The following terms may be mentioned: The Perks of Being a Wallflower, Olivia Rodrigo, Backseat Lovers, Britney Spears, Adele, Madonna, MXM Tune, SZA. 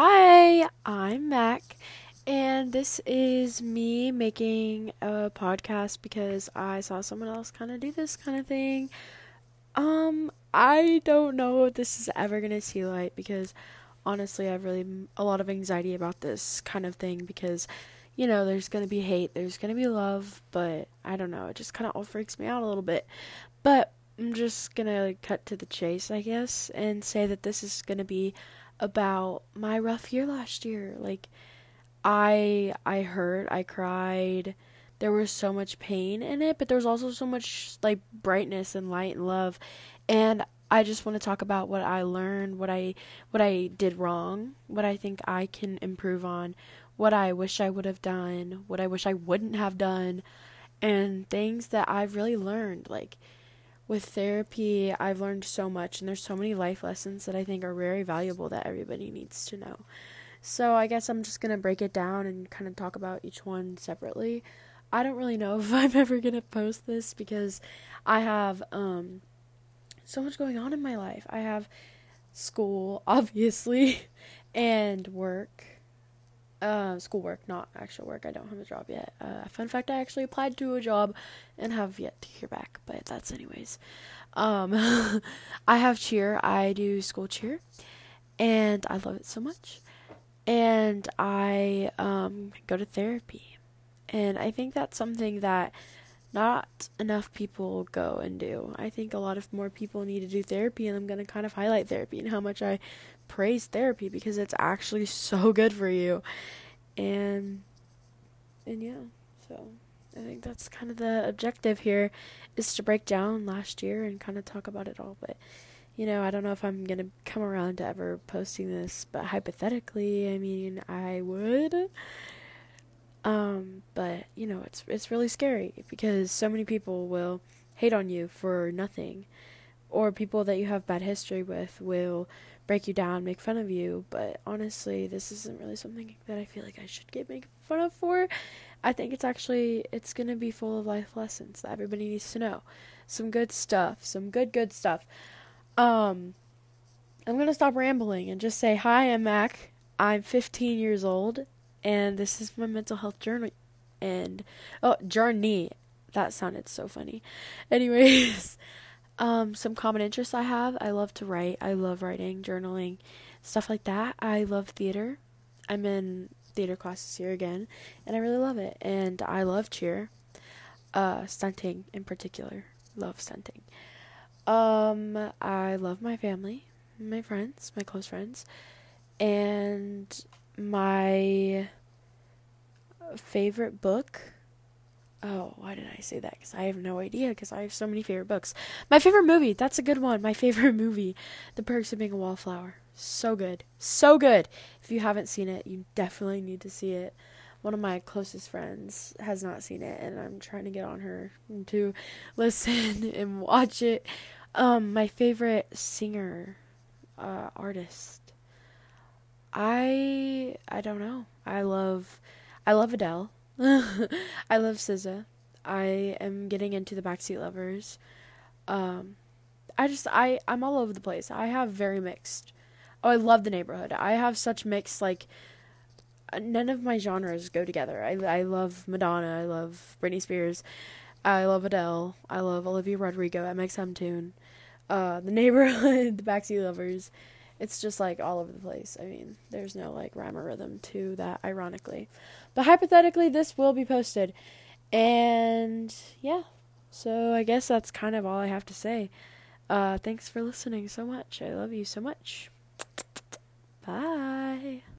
Hi, I'm Mac, and this is me making a podcast because I saw someone else kind of do this kind of thing. I don't know if this is ever going to see light because honestly, I have really a lot of anxiety about this kind of thing because, you know, there's going to be hate, there's going to be love, but I don't know, it just kind of all freaks me out a little bit. But I'm just going to cut to the chase, I guess, and say that this is going to be about my rough year last year. Like, I hurt, I cried, there was so much pain in it, but there was also so much, like, brightness and light and love, and I just want to talk about what I learned, what I did wrong, what I think I can improve on, what I wish I would have done, what I wish I wouldn't have done, and things that I've really learned. Like, with therapy, I've learned so much, and there's so many life lessons that I think are very valuable that everybody needs to know. So I guess I'm just going to break it down and kind of talk about each one separately. I don't really know if I'm ever going to post this because I have so much going on in my life. I have school, obviously, and work. Schoolwork, not actual work. I don't have a job yet. Fun fact, I actually applied to a job and have yet to hear back, but that's anyways. I have cheer. I do school cheer, and I love it so much. And I go to therapy, and I think that's something that not enough people go and do. I think a lot of more people need to do therapy, and I'm going to kind of highlight therapy and how much I praise therapy because it's actually so good for you. And yeah, so I think that's kind of the objective here, is to break down last year and kind of talk about it all. But, you know, I don't know if I'm going to come around to ever posting this, but hypothetically, I mean, I would. But you know, it's really scary because so many people will hate on you for nothing, or people that you have bad history with will break you down, make fun of you. But honestly, this isn't really something that I feel like I should get made fun of for. I think it's going to be full of life lessons that everybody needs to know. Some good stuff, some good stuff. I'm going to stop rambling and just say, hi, I'm Mac. I'm 15 years old. And this is my mental health journey, that sounded so funny. Anyways, some common interests I have. I love to write. I love writing, journaling, stuff like that. I love theater. I'm in theater classes here again, and I really love it. And I love cheer, stunting in particular. Love stunting. I love my family, my friends, my close friends, and my favorite book. Oh, why did I say that? Because I have no idea, because I have so many favorite books. My favorite movie. That's a good one. My favorite movie, The Perks of Being a Wallflower. So good. So good. If you haven't seen it, you definitely need to see it. One of my closest friends has not seen it, and I'm trying to get on her to listen and watch it. My favorite singer, artist. I don't know. I love Adele. I love SZA. I am getting into the Backseat Lovers. I'm all over the place. I have very mixed. Oh, I love The Neighbourhood. I have such mixed, like, none of my genres go together. I love Madonna. I love Britney Spears. I love Adele. I love Olivia Rodrigo, MXM Tune. The Neighbourhood, the Backseat Lovers. It's just, like, all over the place. I mean, there's no, like, rhyme or rhythm to that, ironically. But hypothetically, this will be posted. And, yeah. So, I guess that's kind of all I have to say. Thanks for listening so much. I love you so much. Bye.